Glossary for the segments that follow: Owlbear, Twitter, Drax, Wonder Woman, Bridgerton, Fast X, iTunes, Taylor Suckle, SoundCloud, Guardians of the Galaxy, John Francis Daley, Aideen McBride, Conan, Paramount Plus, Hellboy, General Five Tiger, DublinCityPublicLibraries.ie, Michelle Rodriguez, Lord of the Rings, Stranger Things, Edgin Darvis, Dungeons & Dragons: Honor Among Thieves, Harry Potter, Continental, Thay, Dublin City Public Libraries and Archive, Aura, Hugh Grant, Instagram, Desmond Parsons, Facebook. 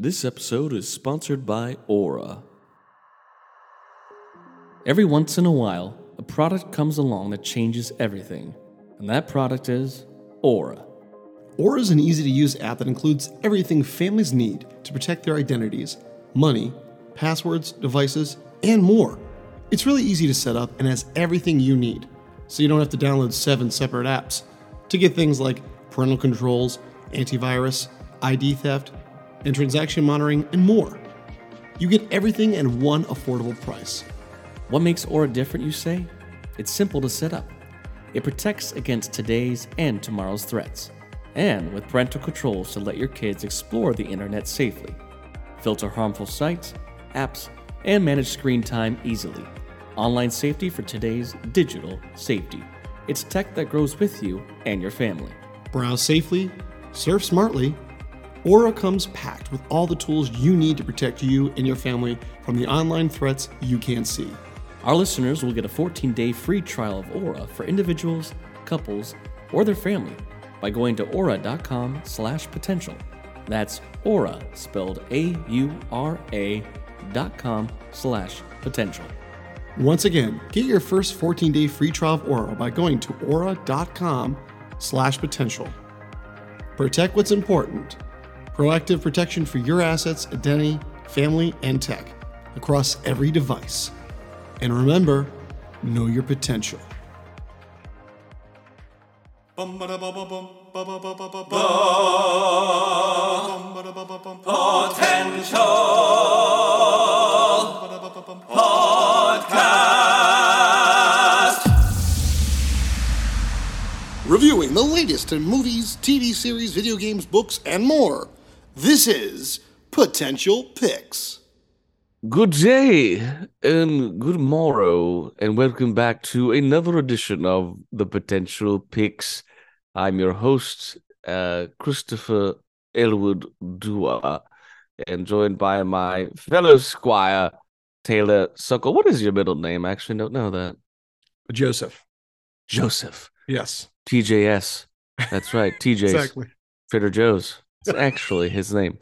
This episode is sponsored by Aura. Every once in a while, a product comes along that changes everything, and that product is Aura. Aura is an easy-to-use app that includes everything families need to protect their identities, money, passwords, devices, and more. It's really easy to set up and has everything you need, so you don't have to download 7 separate apps to get things like parental controls, antivirus, ID theft, and transaction monitoring, and more. You get everything at one affordable price. What makes Aura different, you say? It's simple to set up. It protects against today's and tomorrow's threats, and with parental controls to let your kids explore the internet safely, filter harmful sites, apps, and manage screen time easily. Online safety for today's digital safety. It's tech that grows with you and your family. Browse safely, surf smartly. Aura comes packed with all the tools you need to protect you and your family from the online threats you can't see. Our listeners will get a 14-day free trial of Aura for individuals, couples, or their family by going to aura.com/potential. That's Aura, spelled AURA.com/potential. Once again, get your first 14-day free trial of Aura by going to aura.com/potential. Protect what's important. Proactive protection for your assets, identity, family, and tech across every device. And remember, know your potential. Reviewing the latest in movies, TV series, video games, books, and more. This is Potential Picks. Good day and good morrow, and welcome back to another edition of the Potential Picks. I'm your host, Christopher Elwood Dua, and joined by my fellow squire, Taylor Suckle. What is your middle name? I actually don't know that. Joseph. Yes. TJS. That's right. TJ's. Exactly. Trader Joe's. It's actually his name.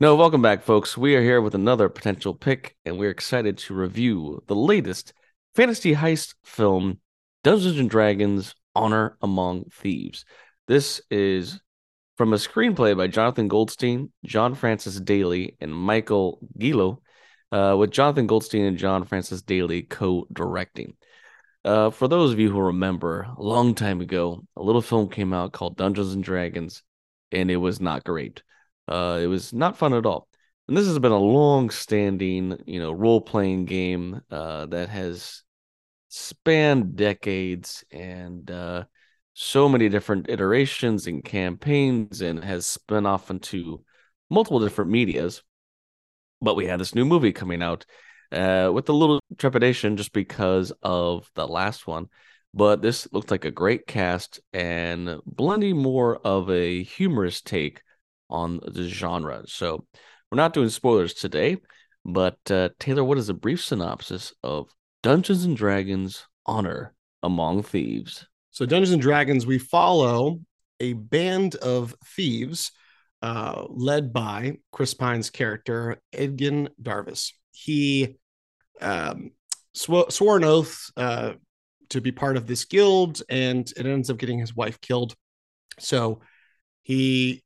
No, welcome back, folks. We are here with another potential pick, and we're excited to review the latest fantasy heist film, Dungeons & Dragons: Honor Among Thieves. This is from a screenplay by Jonathan Goldstein, John Francis Daley, and Micheal Gillo, with Jonathan Goldstein and John Francis Daley co-directing. For those of you who remember, a long time ago, a little film came out called Dungeons & Dragons, and it was not great. It was not fun at all. And this has been a long-standing, role-playing game that has spanned decades and so many different iterations and campaigns, and has spun off into multiple different medias. But we had this new movie coming out with a little trepidation just because of the last one. But this looked like a great cast and blending more of a humorous take on the genre. So we're not doing spoilers today, but Taylor, what is a brief synopsis of Dungeons & Dragons: Honor Among Thieves? So Dungeons & Dragons, we follow a band of thieves led by Chris Pine's character, Edgin Darvis. He swore an oath to be part of this guild, and it ends up getting his wife killed. So he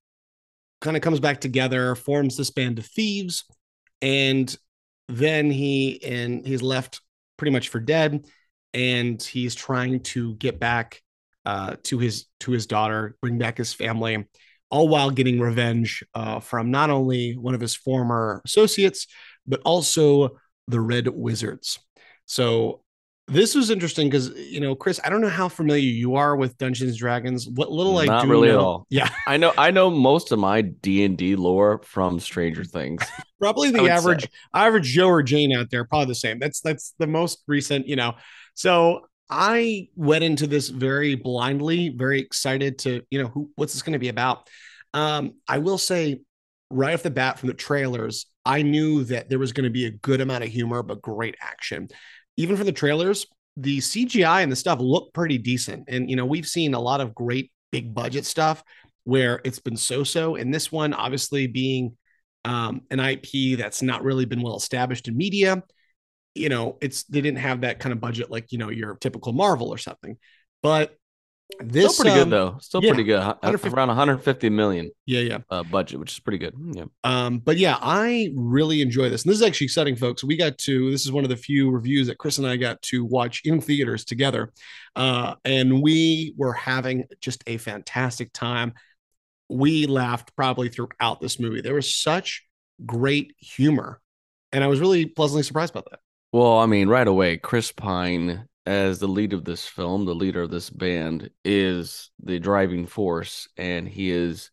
kind of comes back together, forms this band of thieves, and then he's left pretty much for dead, and he's trying to get back to his daughter, bring back his family, all while getting revenge from not only one of his former associates, but also the Red Wizards. So this was interesting because, Chris, I don't know how familiar you are with Dungeons & Dragons. What little I do know. Not really at all. Yeah. I know most of my D&D lore from Stranger Things. Probably the average Joe or Jane out there, probably the same. That's the most recent, So I went into this very blindly, very excited to, what's this going to be about? I will say right off the bat from the trailers, I knew that there was going to be a good amount of humor, but great action. Even for the trailers, the CGI and the stuff looked pretty decent. And, we've seen a lot of great big budget stuff where it's been so-so. And this one, obviously being an IP that's not really been well established in media. You know, they didn't have that kind of budget like, you know, your typical Marvel or something. But this still pretty good though. Still pretty good. Around 150 million. Yeah. Budget, which is pretty good. Yeah. But yeah, I really enjoy this. And this is actually exciting, folks. This is one of the few reviews that Chris and I got to watch in theaters together. And we were having just a fantastic time. We laughed probably throughout this movie. There was such great humor. And I was really pleasantly surprised about that. Well, I mean, right away, Chris Pine, as the lead of this film, the leader of this band, is the driving force, and he is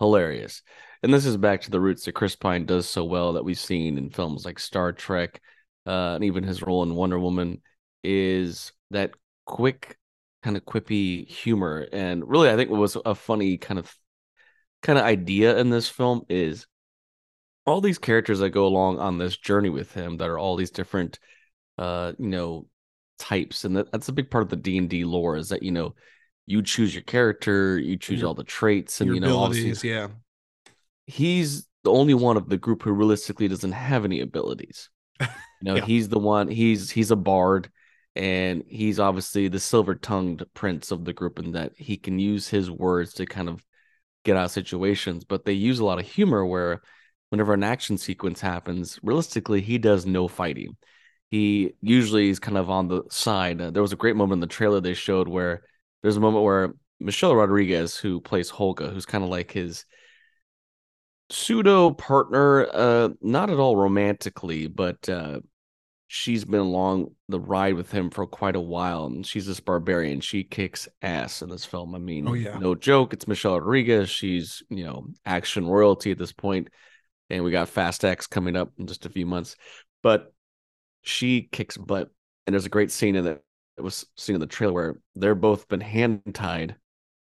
hilarious. And this is back to the roots that Chris Pine does so well that we've seen in films like Star Trek, and even his role in Wonder Woman, is that quick, kind of quippy humor. And really, I think what was a funny kind of idea in this film is all these characters that go along on this journey with him that are all these different, types. And that's a big part of the D&D lore, is that, you know, you choose your character, you choose all the traits and, you know, abilities, yeah. He's the only one of the group who realistically doesn't have any abilities. You know, He's the one, he's a bard, and he's obviously the silver-tongued prince of the group, in that he can use his words to kind of get out of situations, but they use a lot of humor where whenever an action sequence happens, realistically, he does no fighting. He usually is kind of on the side. There was a great moment in the trailer they showed where there's a moment where Michelle Rodriguez, who plays Holga, who's kind of like his pseudo partner, not at all romantically, but she's been along the ride with him for quite a while, and she's this barbarian. She kicks ass in this film. I mean, no joke. It's Michelle Rodriguez. She's, you know, action royalty at this point, and we got Fast X coming up in just a few months, but she kicks butt. And there's a great scene in that it was seen in the trailer where they're both been hand tied,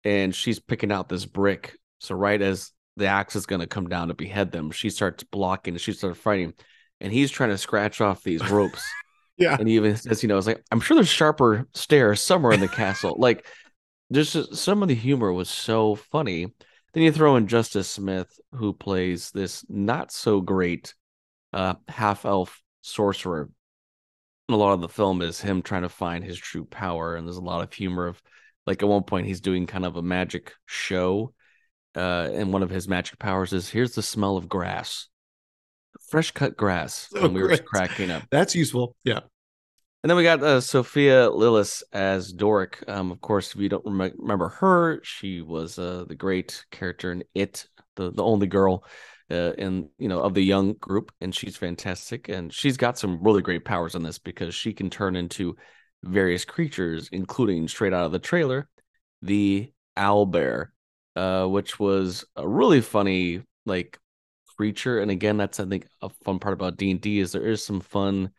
and she's picking out this brick. So right as the axe is going to come down to behead them, she starts blocking and she starts fighting, and he's trying to scratch off these ropes. And he even says, you know, it's like, I'm sure there's sharper stairs somewhere in the castle. Like, just some of the humor was so funny. Then you throw in Justice Smith, who plays this not so great half elf sorcerer. And a lot of the film is him trying to find his true power, and there's a lot of humor of, like, at one point he's doing kind of a magic show, and one of his magic powers is, here's the smell of grass, fresh cut grass, so, and we were cracking up. That's useful. Yeah. And then we got Sophia Lillis as Doric. Of course, if you don't remember her, she was the great character in It, the only girl in, you know, of the young group, and she's fantastic. And she's got some really great powers in this, because she can turn into various creatures, including, straight out of the trailer, the owlbear, which was a really funny, like, creature. And again, that's, I think, a fun part about D&D, is there is some fun.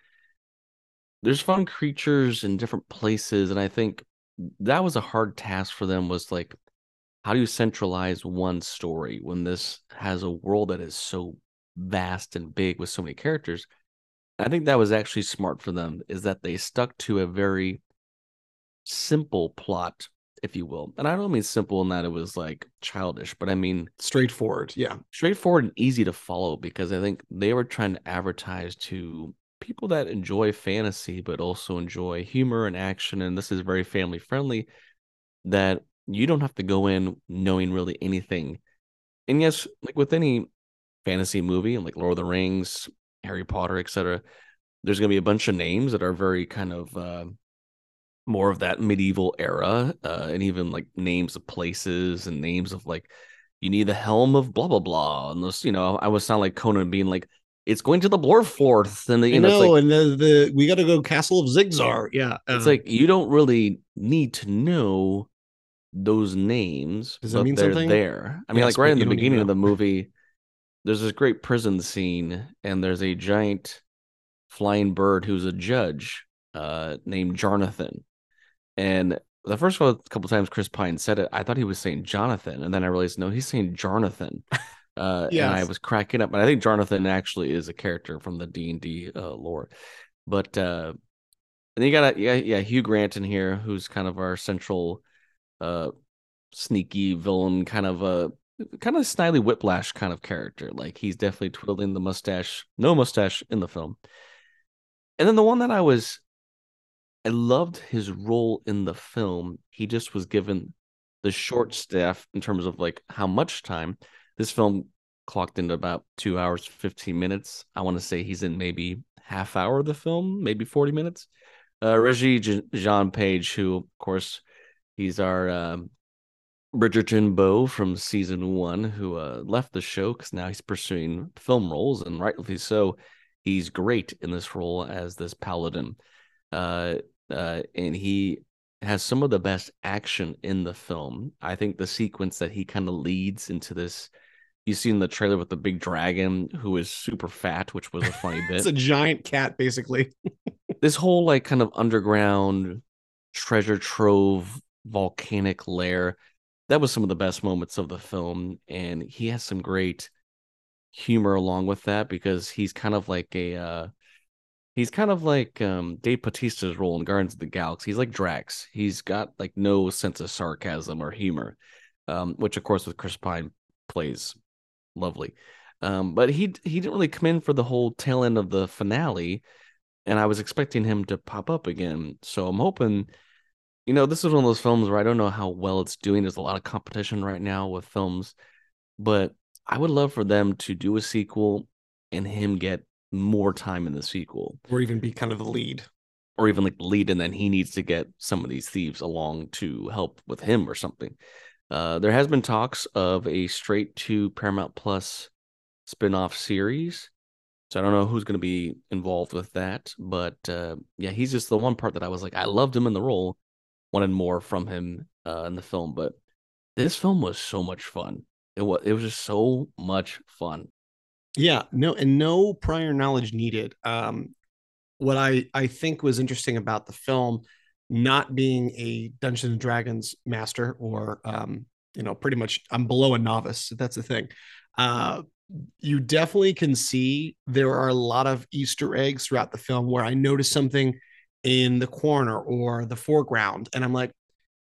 There's fun creatures in different places, and I think that was a hard task for them, was like, how do you centralize one story when this has a world that is so vast and big with so many characters? I think that was actually smart for them, is that they stuck to a very simple plot, if you will. And I don't mean simple in that it was like childish, but I mean straightforward. Yeah. Straightforward and easy to follow, because I think they were trying to advertise to people that enjoy fantasy, but also enjoy humor and action. And this is very family friendly, that you don't have to go in knowing really anything. And yes, like with any fantasy movie, like Lord of the Rings, Harry Potter, etc., there's going to be a bunch of names that are very kind of more of that medieval era, and even like names of places and names of, like, you need the helm of blah, blah, blah. And those, you know, I would sound like Conan being like, it's going to the Blorforth, and we got to go Castle of Zigzar. Yeah, it's like, you don't really need to know those names. Does that mean something? There, I mean, yes, like right in the beginning of the movie, there's this great prison scene, and there's a giant flying bird who's a judge, named Jonathan. And the first couple times Chris Pine said it, I thought he was saying Jonathan, and then I realized, no, he's saying Jonathan. Yes. And I was cracking up. And I think Jonathan actually is a character from the D&D lore. But and you got Hugh Grant in here, who's kind of our central sneaky villain, kind of a kind of Snidely Whiplash kind of character. Like, he's definitely twiddling the mustache, no mustache in the film. And then the one that I loved his role in the film. He just was given the short staff in terms of like how much time. This film clocked into about 2 hours, 15 minutes. I want to say he's in maybe half hour of the film, maybe 40 minutes. Regé-Jean Page, who, of course, he's our Bridgerton beau from season one, who left the show because now he's pursuing film roles, and rightly so. He's great in this role as this paladin. And he has some of the best action in the film. I think the sequence that he kind of leads into this, you see in the trailer with the big dragon who is super fat, which was a funny bit. It's a giant cat, basically. This whole like kind of underground treasure trove volcanic lair, that was some of the best moments of the film. And he has some great humor along with that, because he's kind of like Dave Bautista's role in Guardians of the Galaxy. He's like Drax. He's got like no sense of sarcasm or humor, which of course with Chris Pine plays lovely. But he didn't really come in for the whole tail end of the finale, and I was expecting him to pop up again. So I'm hoping, you know, this is one of those films where I don't know how well it's doing. There's a lot of competition right now with films, but I would love for them to do a sequel and him get more time in the sequel, or even be kind of the lead, or even like the lead, and then he needs to get some of these thieves along to help with him or something. There has been talks of a straight to Paramount Plus spin-off series, so I don't know who's going to be involved with that, but yeah, he's just the one part that I was like, I loved him in the role, wanted more from him in the film. But this film was so much fun. It was just so much fun. Yeah, no prior knowledge needed. What I think was interesting about the film, not being a Dungeons and Dragons master or, pretty much I'm below a novice. So that's the thing. You definitely can see there are a lot of Easter eggs throughout the film where I noticed something in the corner or the foreground, and I'm like,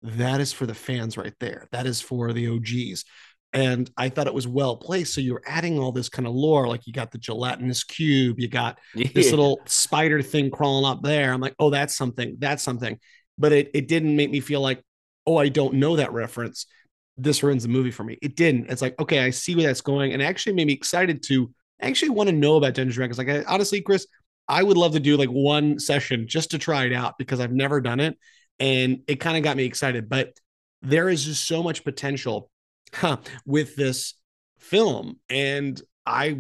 that is for the fans right there. That is for the OGs. And I thought it was well placed. So you're adding all this kind of lore, like you got the gelatinous cube, you got this little spider thing crawling up there. I'm like, oh, that's something. But it didn't make me feel like, oh, I don't know that reference. This ruins the movie for me. It didn't. It's like, okay, I see where that's going. And it actually made me excited to actually want to know about Dungeons & Dragons. Like, honestly, Chris, I would love to do like one session just to try it out, because I've never done it. And it kind of got me excited. But there is just so much potential with this film, and I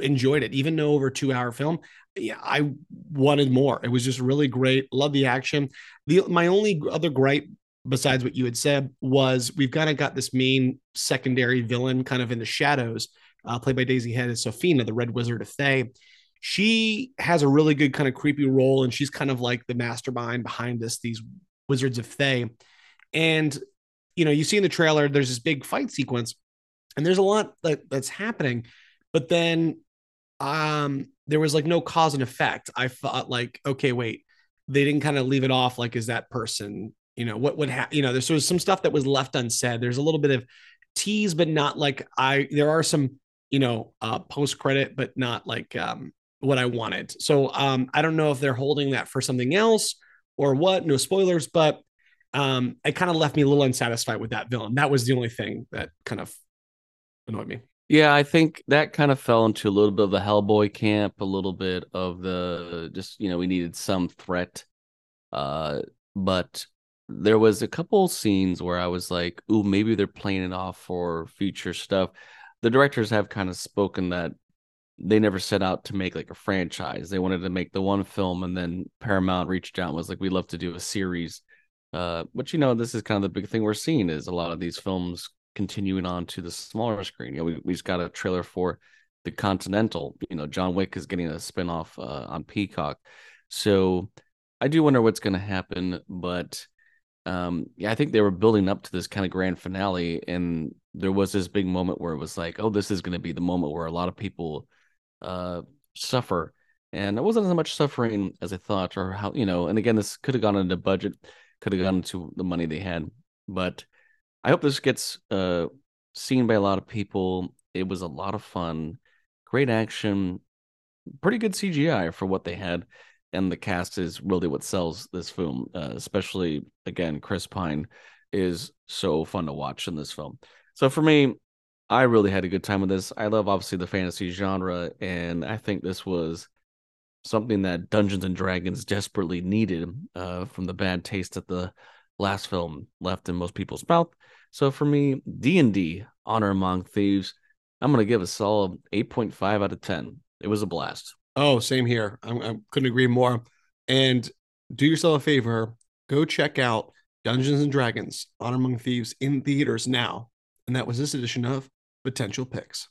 enjoyed it, even though over a 2 hour film. Yeah, I wanted more. It was just really great. Love the action. My only other gripe, besides what you had said, was we've kind of got this main secondary villain kind of in the shadows, played by Daisy Head as Sofina, the Red Wizard of Thay. She has a really good kind of creepy role, and she's kind of like the mastermind behind these Wizards of Thay. And you see in the trailer, there's this big fight sequence, and there's a lot that's happening. But then there was like no cause and effect. I thought like, okay, wait, they didn't kind of leave it off. Like, is that person, what would happen? There's sort of some stuff that was left unsaid. There's a little bit of tease, but not like there are some, post credit, but not like what I wanted. So I don't know if they're holding that for something else or what, no spoilers, but it kind of left me a little unsatisfied with that villain. That was the only thing that kind of annoyed me. Yeah, I think that kind of fell into a little bit of the Hellboy camp, a little bit of the just, we needed some threat. But there was a couple scenes where I was like, ooh, maybe they're playing it off for future stuff. The directors have kind of spoken that they never set out to make like a franchise. They wanted to make the one film, and then Paramount reached out and was like, we'd love to do a series. But this is kind of the big thing we're seeing, is a lot of these films continuing on to the smaller screen. We've got a trailer for the Continental. John Wick is getting a spinoff on Peacock. So I do wonder what's going to happen. But I think they were building up to this kind of grand finale, and there was this big moment where it was like, oh, this is going to be the moment where a lot of people suffer. And it wasn't as much suffering as I thought, or how, and again, this could have gone into budget. Could have gone to the money they had, but I hope this gets seen by a lot of people. It was a lot of fun, great action, pretty good CGI for what they had, and the cast is really what sells this film, especially, again, Chris Pine is so fun to watch in this film. So for me, I really had a good time with this. I love, obviously, the fantasy genre, and I think this was something that Dungeons and Dragons desperately needed from the bad taste that the last film left in most people's mouth. So for me, D&D, Honor Among Thieves, I'm going to give a solid 8.5 out of 10. It was a blast. Oh, same here. I couldn't agree more. And do yourself a favor, go check out Dungeons and Dragons, Honor Among Thieves in theaters now. And that was this edition of Potential Picks.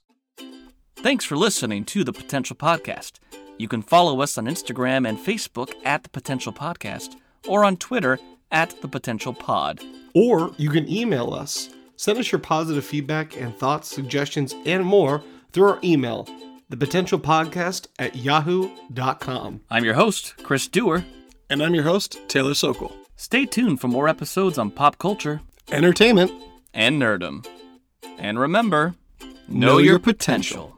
Thanks for listening to The Potential Podcast. You can follow us on Instagram and Facebook at The Potential Podcast, or on Twitter at The Potential Pod. Or you can email us. Send us your positive feedback and thoughts, suggestions, and more through our email, thepotentialpodcast@yahoo.com. I'm your host, Chris Dewar. And I'm your host, Taylor Suckle. Stay tuned for more episodes on pop culture, entertainment, and nerdom. And remember, know your potential.